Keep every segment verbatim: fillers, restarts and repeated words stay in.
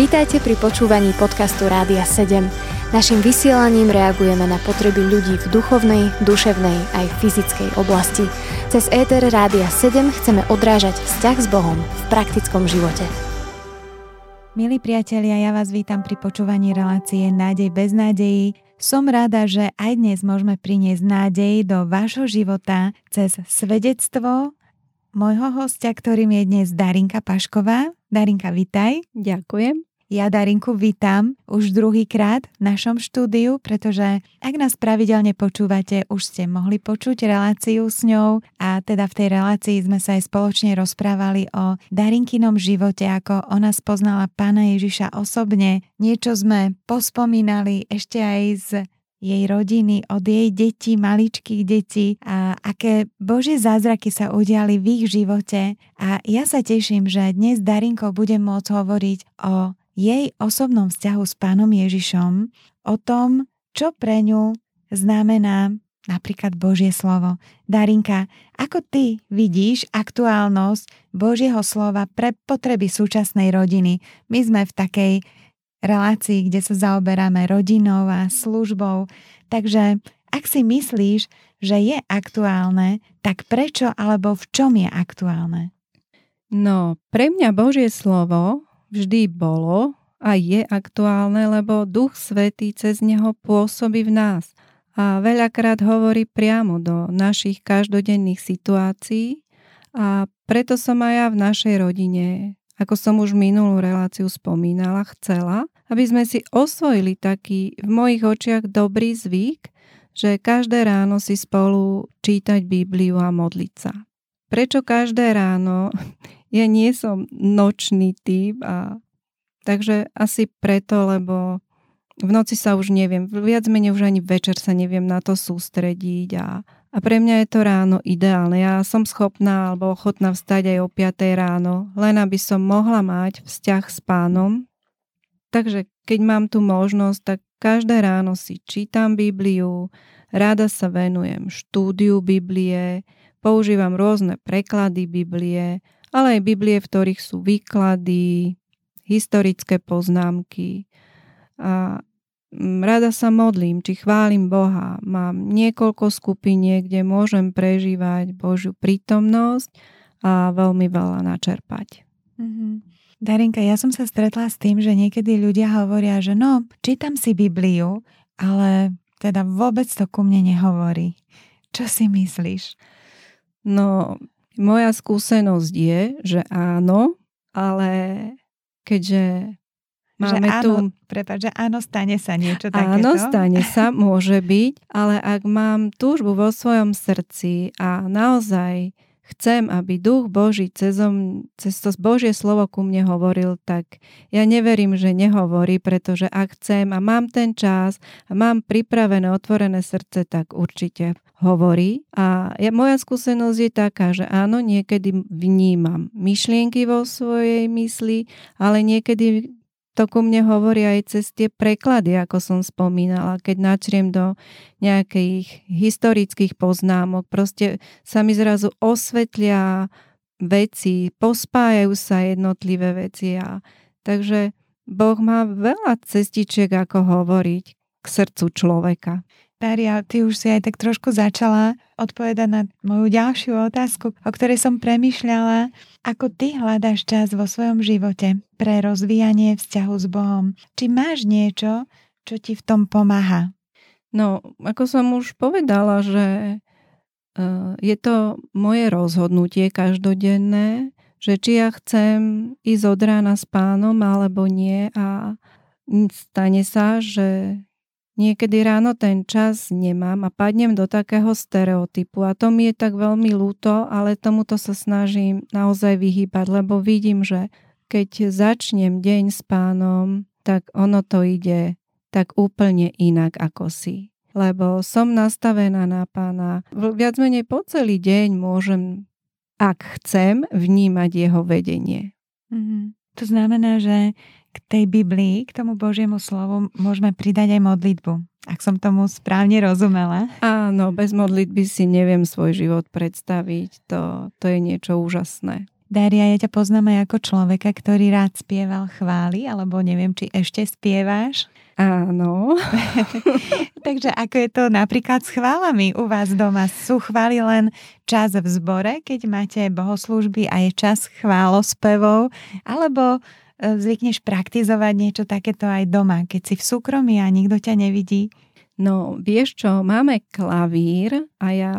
Vítajte pri počúvaní podcastu Rádia sedem. Naším vysielaním reagujeme na potreby ľudí v duchovnej, duševnej aj fyzickej oblasti. Cez éter Rádia sedem chceme odrážať vzťah s Bohom v praktickom živote. Milí priatelia, ja vás vítam pri počúvaní relácie Nádej bez nádejí. Som rada, že aj dnes môžeme priniesť nádej do vášho života cez svedectvo môjho hostia, ktorým je dnes Darinka Pašková. Darinka, vitaj. Ďakujem. Ja Darinku vítam už druhýkrát v našom štúdiu, pretože ak nás pravidelne počúvate, už ste mohli počuť reláciu s ňou a teda v tej relácii sme sa aj spoločne rozprávali o Darinkinom živote, ako ona spoznala Pána Ježiša osobne. Niečo sme pospomínali ešte aj z jej rodiny, od jej detí, maličkých detí a aké Božie zázraky sa udiali v ich živote. A ja sa teším, že dnes Darinko budem môcť hovoriť o jej osobnom vzťahu s Pánom Ježišom, o tom, čo pre ňu znamená napríklad Božie slovo. Darinka, ako ty vidíš aktuálnosť Božieho slova pre potreby súčasnej rodiny? My sme v takej relácii, kde sa zaoberáme rodinou a službou. Takže ak si myslíš, že je aktuálne, tak prečo alebo v čom je aktuálne? No, pre mňa Božie slovo vždy bolo a je aktuálne, lebo Duch Svätý cez neho pôsobí v nás a veľakrát hovorí priamo do našich každodenných situácií a preto som aj ja v našej rodine, ako som už minulú reláciu spomínala, chcela, aby sme si osvojili taký v mojich očiach dobrý zvyk, že každé ráno si spolu čítať Bibliu a modliť sa. Prečo každé ráno? Ja nie som nočný typ, a takže asi preto, lebo v noci sa už neviem, viac menej už ani večer sa neviem na to sústrediť a A pre mňa je to ráno ideálne. Ja som schopná alebo ochotná vstať aj o piatej ráno, len aby som mohla mať vzťah s Pánom. Takže keď mám tú možnosť, tak každé ráno si čítam Bibliu, rada sa venujem štúdiu Biblie, používam rôzne preklady Biblie, ale aj Biblie, v ktorých sú výklady, historické poznámky a rada sa modlím, či chválim Boha. Mám niekoľko skupiniek, kde môžem prežívať Božiu prítomnosť a veľmi veľa načerpať. Mm-hmm. Darinka, ja som sa stretla s tým, že niekedy ľudia hovoria, že no, čítam si Bibliu, ale teda vôbec to ku mne nehovorí. Čo si myslíš? No, moja skúsenosť je, že áno, ale keďže Máme že áno, tu... prepáč, že áno, stane sa niečo takéto. Áno, stane sa, môže byť, ale ak mám túžbu vo svojom srdci a naozaj chcem, aby Duch Boží cezom, cez to Božie slovo ku mne hovoril, tak ja neverím, že nehovorí, pretože ak chcem a mám ten čas a mám pripravené, otvorené srdce, tak určite hovorí. A ja, moja skúsenosť je taká, že áno, niekedy vnímam myšlienky vo svojej mysli, ale niekedy to ku mne hovoria aj cez tie preklady, ako som spomínala, keď načriem do nejakých historických poznámok. Proste sa mi zrazu osvetlia veci, pospájajú sa jednotlivé veci. A takže Boh má veľa cestičiek, ako hovoriť k srdcu človeka. Daria, ty už si aj tak trošku začala odpovedať na moju ďalšiu otázku, o ktorej som premýšľala. Ako ty hľadaš čas vo svojom živote pre rozvíjanie vzťahu s Bohom? Či máš niečo, čo ti v tom pomáha? No, ako som už povedala, že je to moje rozhodnutie každodenné, že či ja chcem ísť od rána s Pánom alebo nie a stane sa, že niekedy ráno ten čas nemám a padnem do takého stereotypu a to mi je tak veľmi ľúto, ale tomuto sa snažím naozaj vyhýbať, lebo vidím, že keď začnem deň s Pánom, tak ono to ide tak úplne inak ako si. Lebo som nastavená na Pána. Viac menej po celý deň môžem, ak chcem, vnímať jeho vedenie. Mm-hmm. To znamená, že k tej Biblii, k tomu Božiemu slovu môžeme pridať aj modlitbu, ak som tomu správne rozumela. Áno, bez modlitby si neviem svoj život predstaviť, to, to je niečo úžasné. Daria, ja ťa poznám aj ako človeka, ktorý rád spieval chvály, alebo neviem, či ešte spievaš. Áno. Takže ako je to napríklad s chválami u vás doma? Sú chvály len čas v zbore, keď máte bohoslúžby a je čas chválospevov, alebo zvykneš praktizovať niečo takéto aj doma, keď si v súkromí a nikto ťa nevidí? No, vieš čo, máme klavír a ja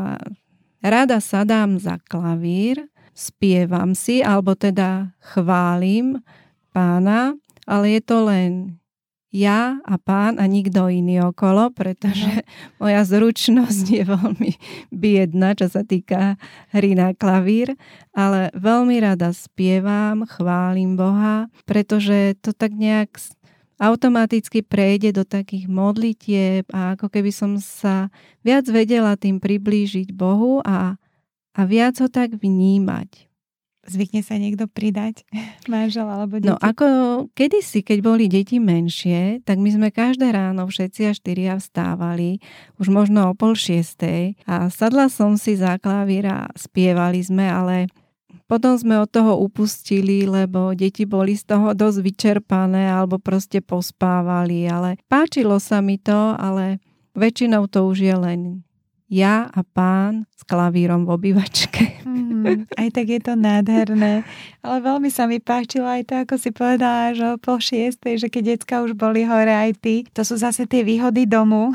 rada sadám za klavír, spievam si, alebo teda chválim Pána, ale je to len ja a Pán a nikto iný okolo, pretože moja zručnosť je veľmi biedna, čo sa týka hry na klavír, ale veľmi rada spievam, chválim Boha, pretože to tak nejak automaticky prejde do takých modlitieb a ako keby som sa viac vedela tým priblížiť Bohu a, a viac ho tak vnímať. Zvykne sa niekto pridať? Manžel alebo deti? No ako kedysi, keď boli deti menšie, tak my sme každé ráno všetci a štyria vstávali, už možno o pol šiestej a sadla som si za klavír a spievali sme, ale potom sme od toho upustili, lebo deti boli z toho dosť vyčerpané alebo proste pospávali, ale páčilo sa mi to, ale väčšinou to už je len ja a Pán s klavírom v obývačke. Mm, aj tak je to nádherné, ale veľmi sa mi páčilo aj to, ako si povedala, že o pol šiestej, že keď decka už boli hore aj ty, to sú zase tie výhody domu.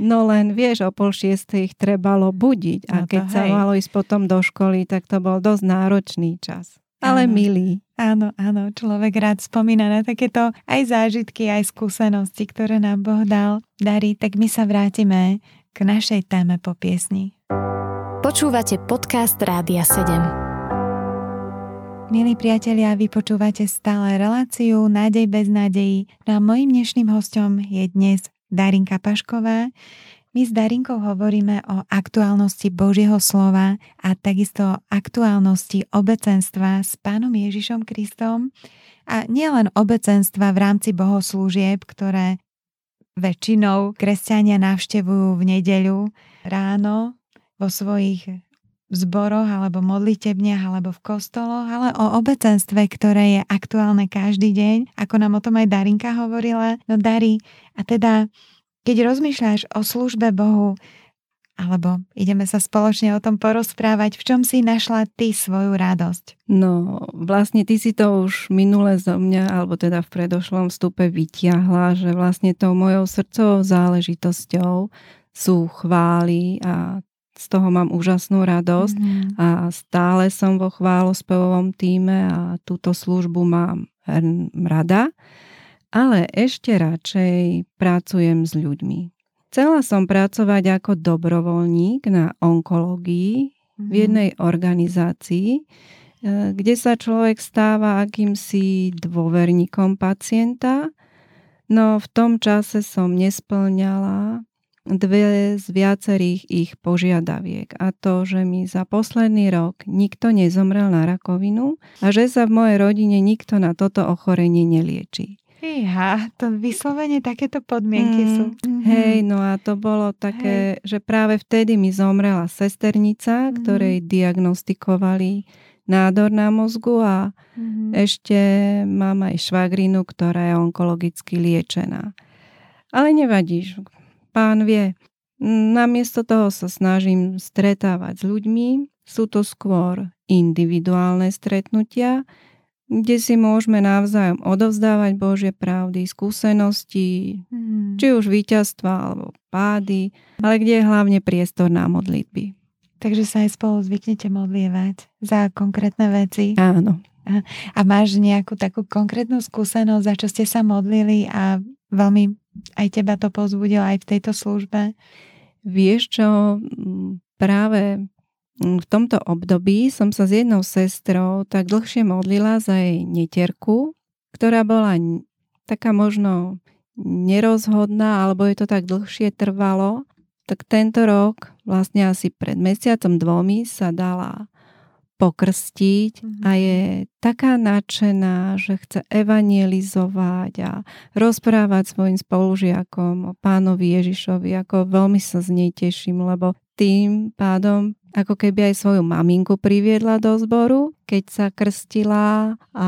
No len vieš, o pol šiestej ich trebalo budiť a no keď hej. sa malo ísť potom do školy, tak to bol dosť náročný čas. Ale áno, milý. Áno, áno, človek rád spomína na takéto aj zážitky, aj skúsenosti, ktoré nám Boh dal. Darí, tak my sa vrátime k našej téme po piesni. Počúvate podcast Rádia sedem. Milí priatelia, vy počúvate stále reláciu Nádej bez nádejí. No a mojím dnešným hosťom je dnes Darinka Pašková. My s Darinkou hovoríme o aktuálnosti Božieho slova a takisto o aktuálnosti obecenstva s Pánom Ježišom Kristom. A nielen obecenstva v rámci bohoslúžieb, ktoré väčšinou kresťania navštevujú v nedeľu ráno, vo svojich zboroch alebo modlitebniach alebo v kostoloch, ale o obecenstve, ktoré je aktuálne každý deň, ako nám o tom aj Darinka hovorila. No Dari, a teda keď rozmýšľaš o službe Bohu, alebo ideme sa spoločne o tom porozprávať, v čom si našla ty svoju radosť? No, vlastne ty si to už minule zo mňa, alebo teda v predošlom vstupe vytiahla, že vlastne tou mojou srdcovou záležitosťou sú chvály a z toho mám úžasnú radosť mm. a stále som vo chválospevovom tíme a túto službu mám rada, ale ešte radšej pracujem s ľuďmi. Chcela som pracovať ako dobrovoľník na onkológii mm. v jednej organizácii, kde sa človek stáva akýmsi dôverníkom pacienta, no v tom čase som nespĺňala dve z viacerých ich požiadaviek a to, že mi za posledný rok nikto nezomrel na rakovinu a že sa v mojej rodine nikto na toto ochorenie neliečí. Hýha, to vyslovene takéto podmienky mm, sú. Hej, no a to bolo také, hej. že práve vtedy mi zomrela sesternica, mm. ktorej diagnostikovali nádor na mozgu a mm. ešte mám aj švagrinu, ktorá je onkologicky liečená. Ale nevadíš, Pán vie. Namiesto toho sa snažím stretávať s ľuďmi. Sú to skôr individuálne stretnutia, kde si môžeme navzájom odovzdávať Božie pravdy, skúsenosti, mm. či už víťazstva alebo pády, ale kde je hlavne priestor na modlitby. Takže sa aj spolu zvyknete modlievať za konkrétne veci. Áno. A, a máš nejakú takú konkrétnu skúsenosť, za čo ste sa modlili a veľmi aj teba to povzbudilo aj v tejto službe? Vieš čo, práve v tomto období som sa s jednou sestrou tak dlhšie modlila za jej netierku, ktorá bola taká možno nerozhodná, alebo je to tak dlhšie trvalo. Tak tento rok, vlastne asi pred mesiacom dvomi, sa dala pokrstiť mm-hmm. a je taká nadšená, že chce evanjelizovať a rozprávať svojim spolužiakom o Pánovi Ježišovi, ako veľmi sa z nej teším, lebo tým pádom ako keby aj svoju maminku priviedla do zboru, keď sa krstila a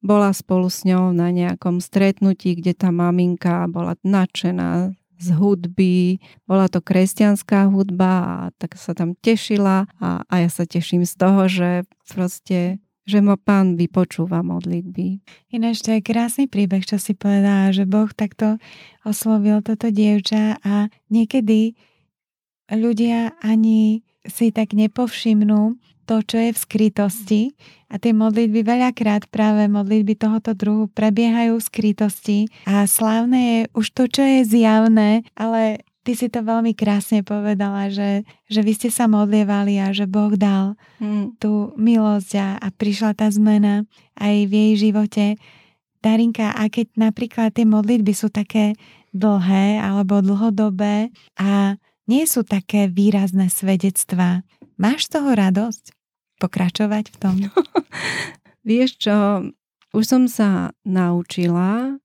bola spolu s ňou na nejakom stretnutí, kde tá maminka bola nadšená z hudby. Bola to kresťanská hudba a tak sa tam tešila a, a ja sa teším z toho, že proste že ma Pán vypočúva modlitby. Ináč to je krásny príbeh, čo si povedala, že Boh takto oslovil toto dievča a niekedy ľudia ani si tak nepovšimnú to, čo je v skrytosti a tie modlitby veľakrát práve modlitby tohoto druhu prebiehajú v skrytosti a slávne je už to, čo je zjavné, ale ty si to veľmi krásne povedala, že, že vy ste sa modlievali a že Boh dal mm. tú milosť a, a prišla tá zmena aj v jej živote. Darinka, a keď napríklad tie modlitby sú také dlhé alebo dlhodobé a nie sú také výrazné svedectvá, máš z toho radosť pokračovať v tom? Vieš čo, už som sa naučila,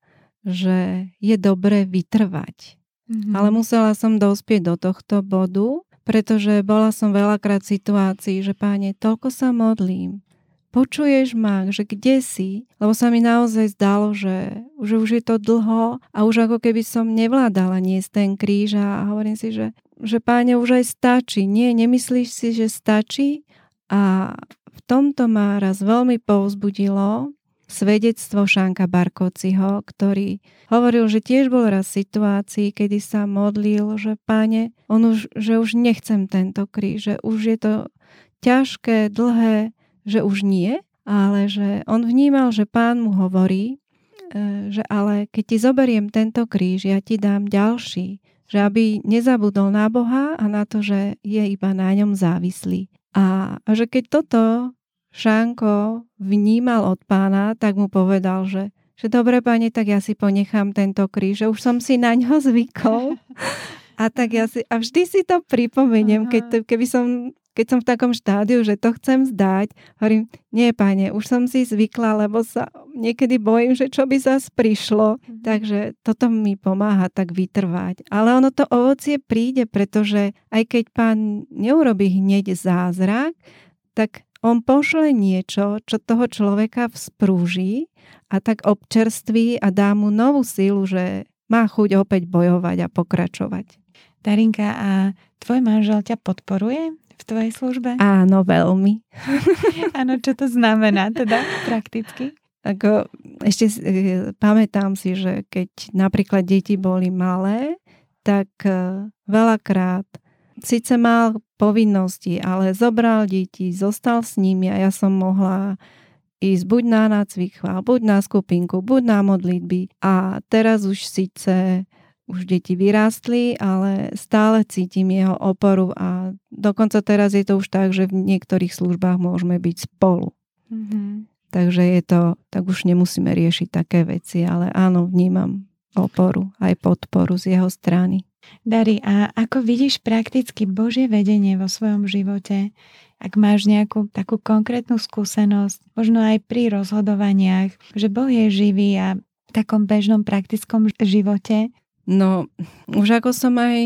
že je dobre vytrvať. Mm-hmm. Ale musela som dospieť do tohto bodu, pretože bola som veľakrát v situácii, že Páne, toľko sa modlím. Počuješ ma, že kde si? Lebo sa mi naozaj zdalo, že, že už je to dlho a už ako keby som nevládala niesť ten kríž a hovorím si, že, že Páne, už aj stačí. Nie, nemyslíš si, že stačí? A v tomto ma raz veľmi povzbudilo svedectvo Šánka Barkovciho, ktorý hovoril, že tiež bol raz v situácii, kedy sa modlil, že Páne, on už, že už nechcem tento kríž, že už je to ťažké, dlhé, že už nie, ale že on vnímal, že Pán mu hovorí, že ale keď ti zoberiem tento kríž, ja ti dám ďalší, že aby nezabudol na Boha a na to, že je iba na ňom závislý. A že keď toto Šánko vnímal od Pána, tak mu povedal, že, že dobre, Pane, tak ja si ponechám tento kríž, že už som si na ňo zvykol. A tak ja si, a vždy si to pripomeniem, keď, keby som, keď som v takom štádiu, že to chcem zdať, hovorím, nie, Pane, už som si zvykla, lebo sa niekedy bojím, že čo by zas prišlo. Mm. Takže toto mi pomáha tak vytrvať. Ale ono to ovocie príde, pretože aj keď Pán neurobí hneď zázrak, tak on pošle niečo, čo toho človeka vzprúži a tak občerství a dá mu novú silu, že má chuť opäť bojovať a pokračovať. Darinka, a tvoj manžel ťa podporuje v tvojej službe? Áno, veľmi. Áno, čo to znamená teda prakticky? Ako, ešte pamätám si, že keď napríklad deti boli malé, tak veľakrát síce mal povinnosti, ale zobral deti, zostal s nimi a ja som mohla ísť buď na nácvik chvál, buď na skupinku, buď na modlitby. A teraz už síce už deti vyrástli, ale stále cítim jeho oporu a dokonca teraz je to už tak, že v niektorých službách môžeme byť spolu. Mm-hmm. Takže je to, tak už nemusíme riešiť také veci, ale áno, vnímam oporu, aj podporu z jeho strany. Dari, a ako vidíš prakticky Božie vedenie vo svojom živote? Ak máš nejakú takú konkrétnu skúsenosť, možno aj pri rozhodovaniach, že Boh je živý a v takom bežnom praktickom živote? No, už ako som aj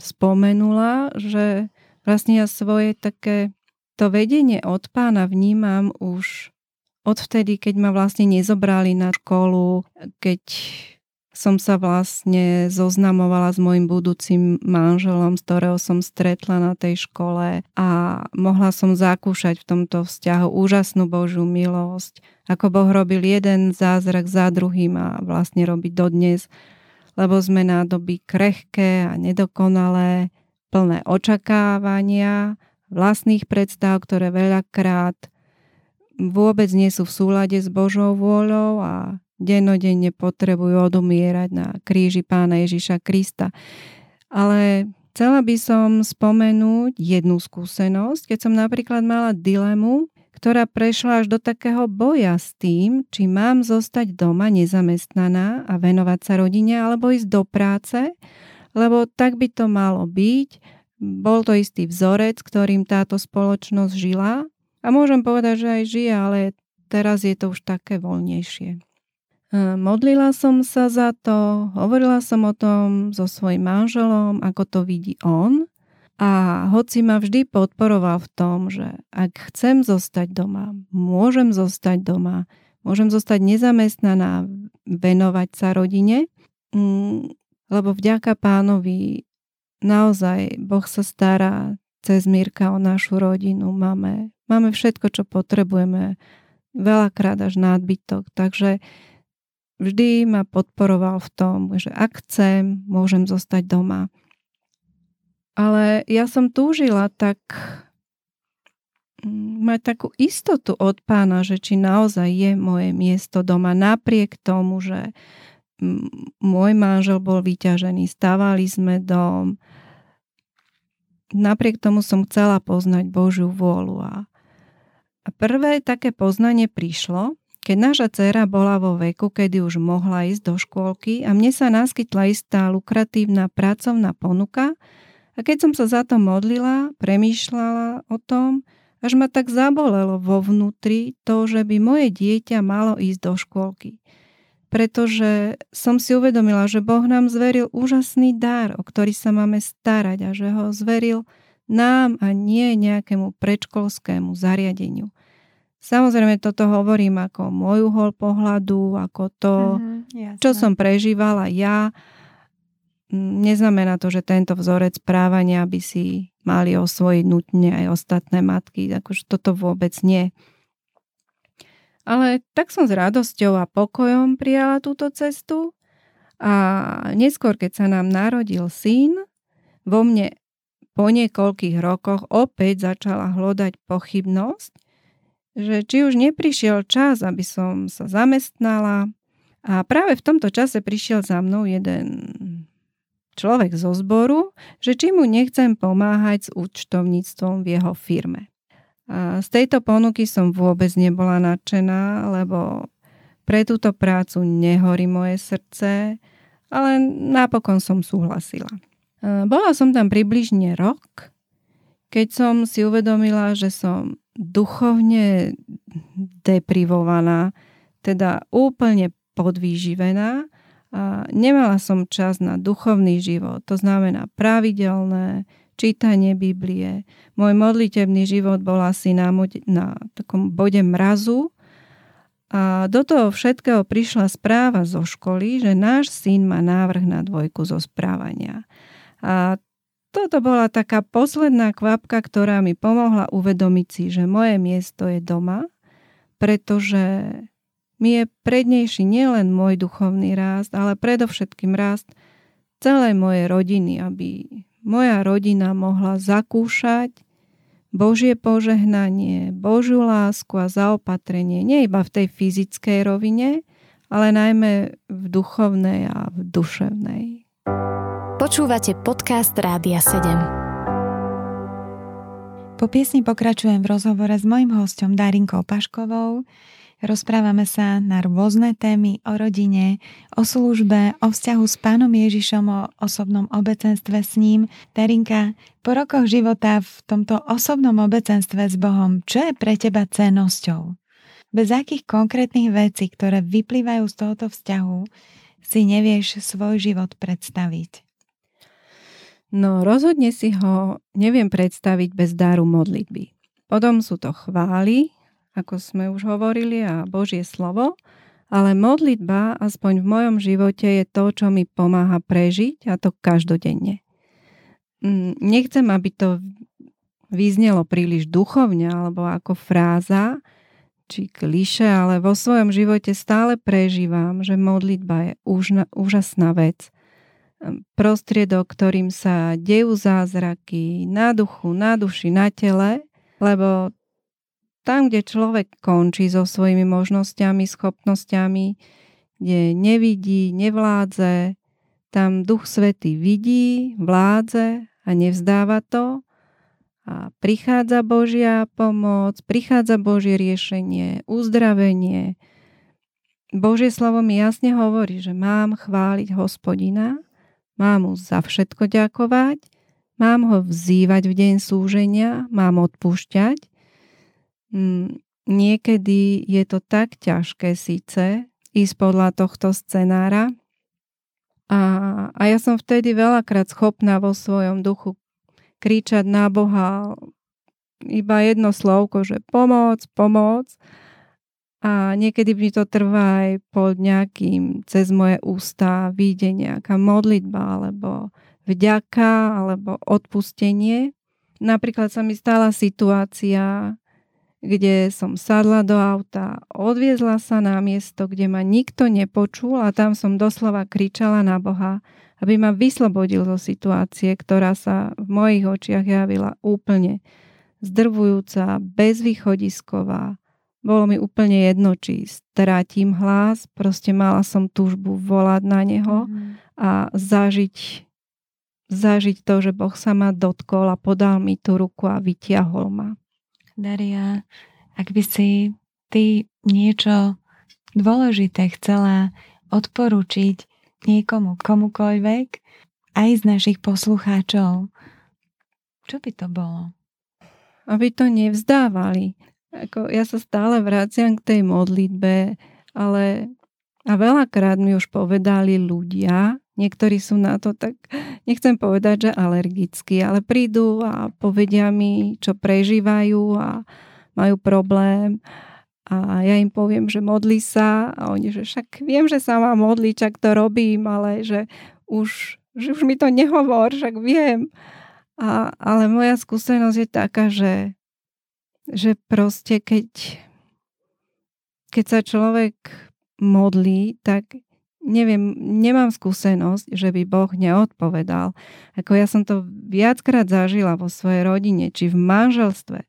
spomenula, že vlastne ja svoje také to vedenie od Pána vnímam už odvtedy, keď ma vlastne nezobrali na školu, keď som sa vlastne zoznamovala s môjim budúcim manželom, z ktorého som stretla na tej škole a mohla som zakúšať v tomto vzťahu úžasnú Božiu milosť, ako Boh robil jeden zázrak za druhým a vlastne robí dodnes, lebo sme nádoby krehké a nedokonalé, plné očakávania, vlastných predstav, ktoré veľakrát vôbec nie sú v súlade s Božou vôľou a dennodenne potrebujú odumierať na kríži Pána Ježiša Krista. Ale chcela by som spomenúť jednu skúsenosť, keď som napríklad mala dilemu, ktorá prešla až do takého boja s tým, či mám zostať doma nezamestnaná a venovať sa rodine, alebo ísť do práce, lebo tak by to malo byť. Bol to istý vzorec, ktorým táto spoločnosť žila a môžem povedať, že aj žije, ale teraz je to už také voľnejšie. Modlila som sa za to, hovorila som o tom so svojím manželom, ako to vidí on. A hoci ma vždy podporoval v tom, že ak chcem zostať doma, môžem zostať doma, môžem zostať nezamestnaná, venovať sa rodine, lebo vďaka Pánovi naozaj Boh sa stará cez Mirka o našu rodinu. Máme, máme všetko, čo potrebujeme, veľakrát až nadbytok. Takže vždy ma podporoval v tom, že ak chcem, môžem zostať doma. Ale ja som túžila tak mať takú istotu od Pána, že či naozaj je moje miesto doma. Napriek tomu, že môj manžel bol vyťažený, stavali sme dom. Napriek tomu som chcela poznať Božiu vôľu. A prvé také poznanie prišlo, keď naša dcéra bola vo veku, kedy už mohla ísť do škôlky a mne sa naskytla istá lukratívna pracovná ponuka. A keď som sa za to modlila, premýšľala o tom, až ma tak zabolelo vo vnútri to, že by moje dieťa malo ísť do škôlky. Pretože som si uvedomila, že Boh nám zveril úžasný dar, o ktorý sa máme starať a že ho zveril nám a nie nejakému predškolskému zariadeniu. Samozrejme, toto hovorím ako môj uhol pohľadu, ako to, mm-hmm, čo som prežívala ja. Neznamená to, že tento vzorec správania by si mali osvojiť nutne aj ostatné matky, akože toto vôbec nie. Ale tak som s radosťou a pokojom prijala túto cestu a neskôr, keď sa nám narodil syn, vo mne po niekoľkých rokoch opäť začala hľadať pochybnosť, že či už neprišiel čas, aby som sa zamestnala. A práve v tomto čase prišiel za mnou jeden človek zo zboru, že či mu nechcem pomáhať s účtovníctvom v jeho firme. A z tejto ponuky som vôbec nebola nadšená, lebo pre túto prácu nehorí moje srdce, ale napokon som súhlasila. Bola som tam približne rok, keď som si uvedomila, že som duchovne deprivovaná, teda úplne podvýživená. A nemala som čas na duchovný život, to znamená pravidelné čítanie Biblie. Môj modlitebný život bol asi na, na takom bode mrazu a do toho všetkého prišla správa zo školy, že náš syn má návrh na dvojku zo správania. A toto bola taká posledná kvapka, ktorá mi pomohla uvedomiť si, že moje miesto je doma, pretože mi je prednejší nielen môj duchovný rást, ale predovšetkým rást celej mojej rodiny, aby moja rodina mohla zakúšať Božie požehnanie, Božiu lásku a zaopatrenie, nie iba v tej fyzickej rovine, ale najmä v duchovnej a v duševnej. Počúvate podcast Rádia sedem. Po piesni pokračujem v rozhovore s mojím hosťom Darinkou Paškovou. Rozprávame sa na rôzne témy o rodine, o službe, o vzťahu s Pánom Ježišom, o osobnom obecenstve s ním. Darinka, po rokoch života v tomto osobnom obecenstve s Bohom, čo je pre teba cennosťou? Bez akých konkrétnych vecí, ktoré vyplývajú z tohoto vzťahu, si nevieš svoj život predstaviť? No, rozhodne si ho neviem predstaviť bez dáru modlitby. Potom sú to chvály, ako sme už hovorili, a Božie slovo, ale modlitba, aspoň v mojom živote, je to, čo mi pomáha prežiť, a to každodenne. Nechcem, aby to vyznelo príliš duchovne, alebo ako fráza, či klišé, ale vo svojom živote stále prežívam, že modlitba je úžna, úžasná vec. Prostriedok, ktorým sa dejú zázraky na duchu, na duši, na tele, lebo tam, kde človek končí so svojimi možnosťami, schopnosťami, kde nevidí, nevládze, tam Duch Svätý vidí, vládze a nevzdáva to. A prichádza Božia pomoc, prichádza Božie riešenie, uzdravenie. Božie slovo mi jasne hovorí, že mám chváliť Hospodina, mám mu za všetko ďakovať, mám ho vzývať v deň súženia, mám odpúšťať. Niekedy je to tak ťažké síce ísť podľa tohto scenára a, a ja som vtedy veľakrát schopná vo svojom duchu kričať na Boha iba jedno slovko, že pomoc, pomoc. A niekedy mi to trvá aj pod nejakým, cez moje ústa vyjde nejaká modlitba, alebo vďaka, alebo odpustenie. Napríklad sa mi stala situácia, kde som sadla do auta, odviezla sa na miesto, kde ma nikto nepočul a tam som doslova kričala na Boha, aby ma vyslobodil zo situácie, ktorá sa v mojich očiach javila úplne zdrvujúca, bezvýchodisková. Bolo mi úplne jedno, či strátim hlas, proste mala som túžbu volať na neho a zažiť, zažiť to, že Boh sa ma dotkol a podal mi tú ruku a vytiahol ma. Daria, ak by si ty niečo dôležité chcela odporučiť niekomu, komukoľvek, aj z našich poslucháčov, čo by to bolo? Aby to nevzdávali. Ako ja sa stále vraciam k tej modlitbe, ale a veľakrát mi už povedali ľudia, niektorí sú na to tak, nechcem povedať, že alergickí, ale prídu a povedia mi, čo prežívajú a majú problém a ja im poviem, že modli sa a oni, že však viem, že sa mám modliť, čak to robím, ale že už, že už mi to nehovor, však viem. A, ale moja skúsenosť je taká, že že proste keď, keď sa človek modlí, tak neviem, nemám skúsenosť, že by Boh neodpovedal. Ako ja som to viackrát zažila vo svojej rodine, či v manželstve.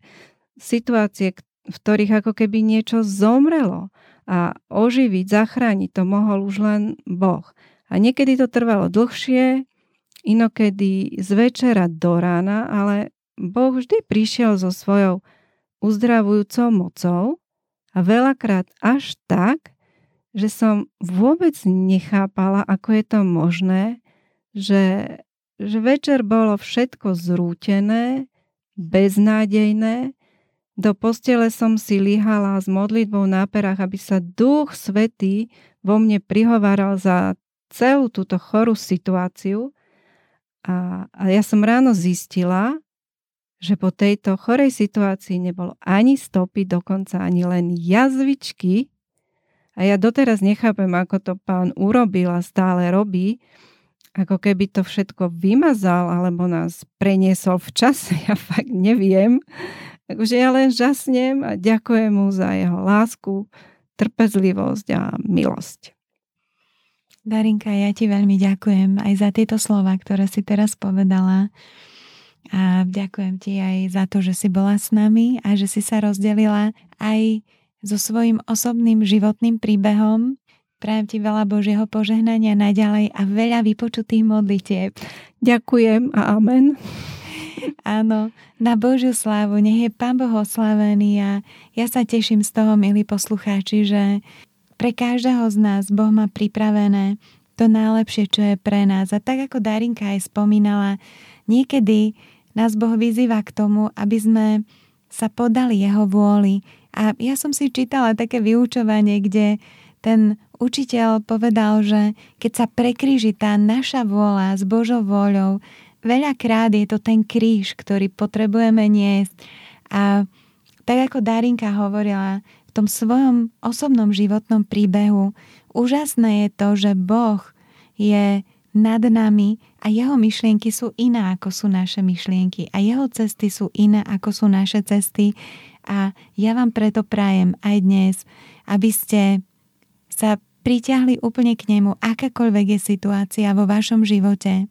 Situácie, v ktorých ako keby niečo zomrelo a oživiť, zachrániť to mohol už len Boh. A niekedy to trvalo dlhšie, inokedy z večera do rána, ale Boh vždy prišiel so svojou uzdravujúcou mocou a veľakrát až tak, že som vôbec nechápala, ako je to možné, že, že večer bolo všetko zrútené, beznádejné. Do postele som si líhala s modlitbou na perách, aby sa Duch Svätý vo mne prihováral za celú túto chorú situáciu. A, a ja som ráno zistila, že po tejto chorej situácii nebolo ani stopy, dokonca ani len jazvičky. A ja doteraz nechápem, ako to Pán urobil a stále robí, ako keby to všetko vymazal alebo nás preniesol v čase. Ja fakt neviem. Takže ja len žasnem a ďakujem mu za jeho lásku, trpezlivosť a milosť. Darinka, ja ti veľmi ďakujem aj za tieto slova, ktoré si teraz povedala. A ďakujem ti aj za to, že si bola s nami a že si sa rozdelila aj so svojím osobným životným príbehom. Prajem ti veľa Božieho požehnania naďalej a veľa vypočutých modlitieb. Ďakujem a amen. Áno, na Božiu slávu, nech je Pán Boh oslávený a ja sa teším z toho, milí poslucháči, že pre každého z nás Boh má pripravené to najlepšie, čo je pre nás. A tak ako Darinka aj spomínala, niekedy nás Boh vyzýva k tomu, aby sme sa podali jeho vôli. A ja som si čítala také vyučovanie, kde ten učiteľ povedal, že keď sa prekríži tá naša vôľa s Božou vôľou, veľakrát je to ten kríž, ktorý potrebujeme niesť. A tak ako Darinka hovorila v tom svojom osobnom životnom príbehu, úžasné je to, že Boh je nad nami a jeho myšlienky sú iné, ako sú naše myšlienky a jeho cesty sú iné, ako sú naše cesty a ja vám preto prajem aj dnes, aby ste sa pritiahli úplne k nemu, akákoľvek je situácia vo vašom živote,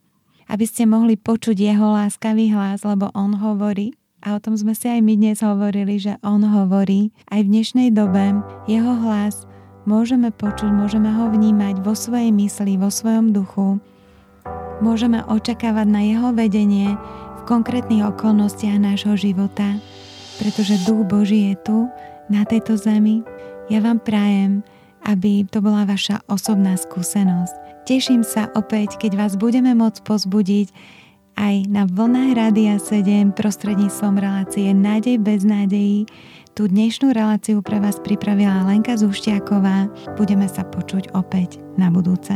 aby ste mohli počuť jeho láskavý hlas, lebo on hovorí a o tom sme si aj my dnes hovorili, že on hovorí aj v dnešnej dobe, jeho hlas môžeme počuť, môžeme ho vnímať vo svojej mysli, vo svojom duchu. Môžeme očakávať na jeho vedenie v konkrétnych okolnostiach nášho života, pretože Duch Boží je tu, na tejto zemi. Ja vám prajem, aby to bola vaša osobná skúsenosť. Teším sa opäť, keď vás budeme môcť pozbudiť aj na vlnách Rádia sedem prostredníctvom relácie Nádej bez nádejí. Tú dnešnú reláciu pre vás pripravila Lenka Zuštiaková. Budeme sa počuť opäť na budúce.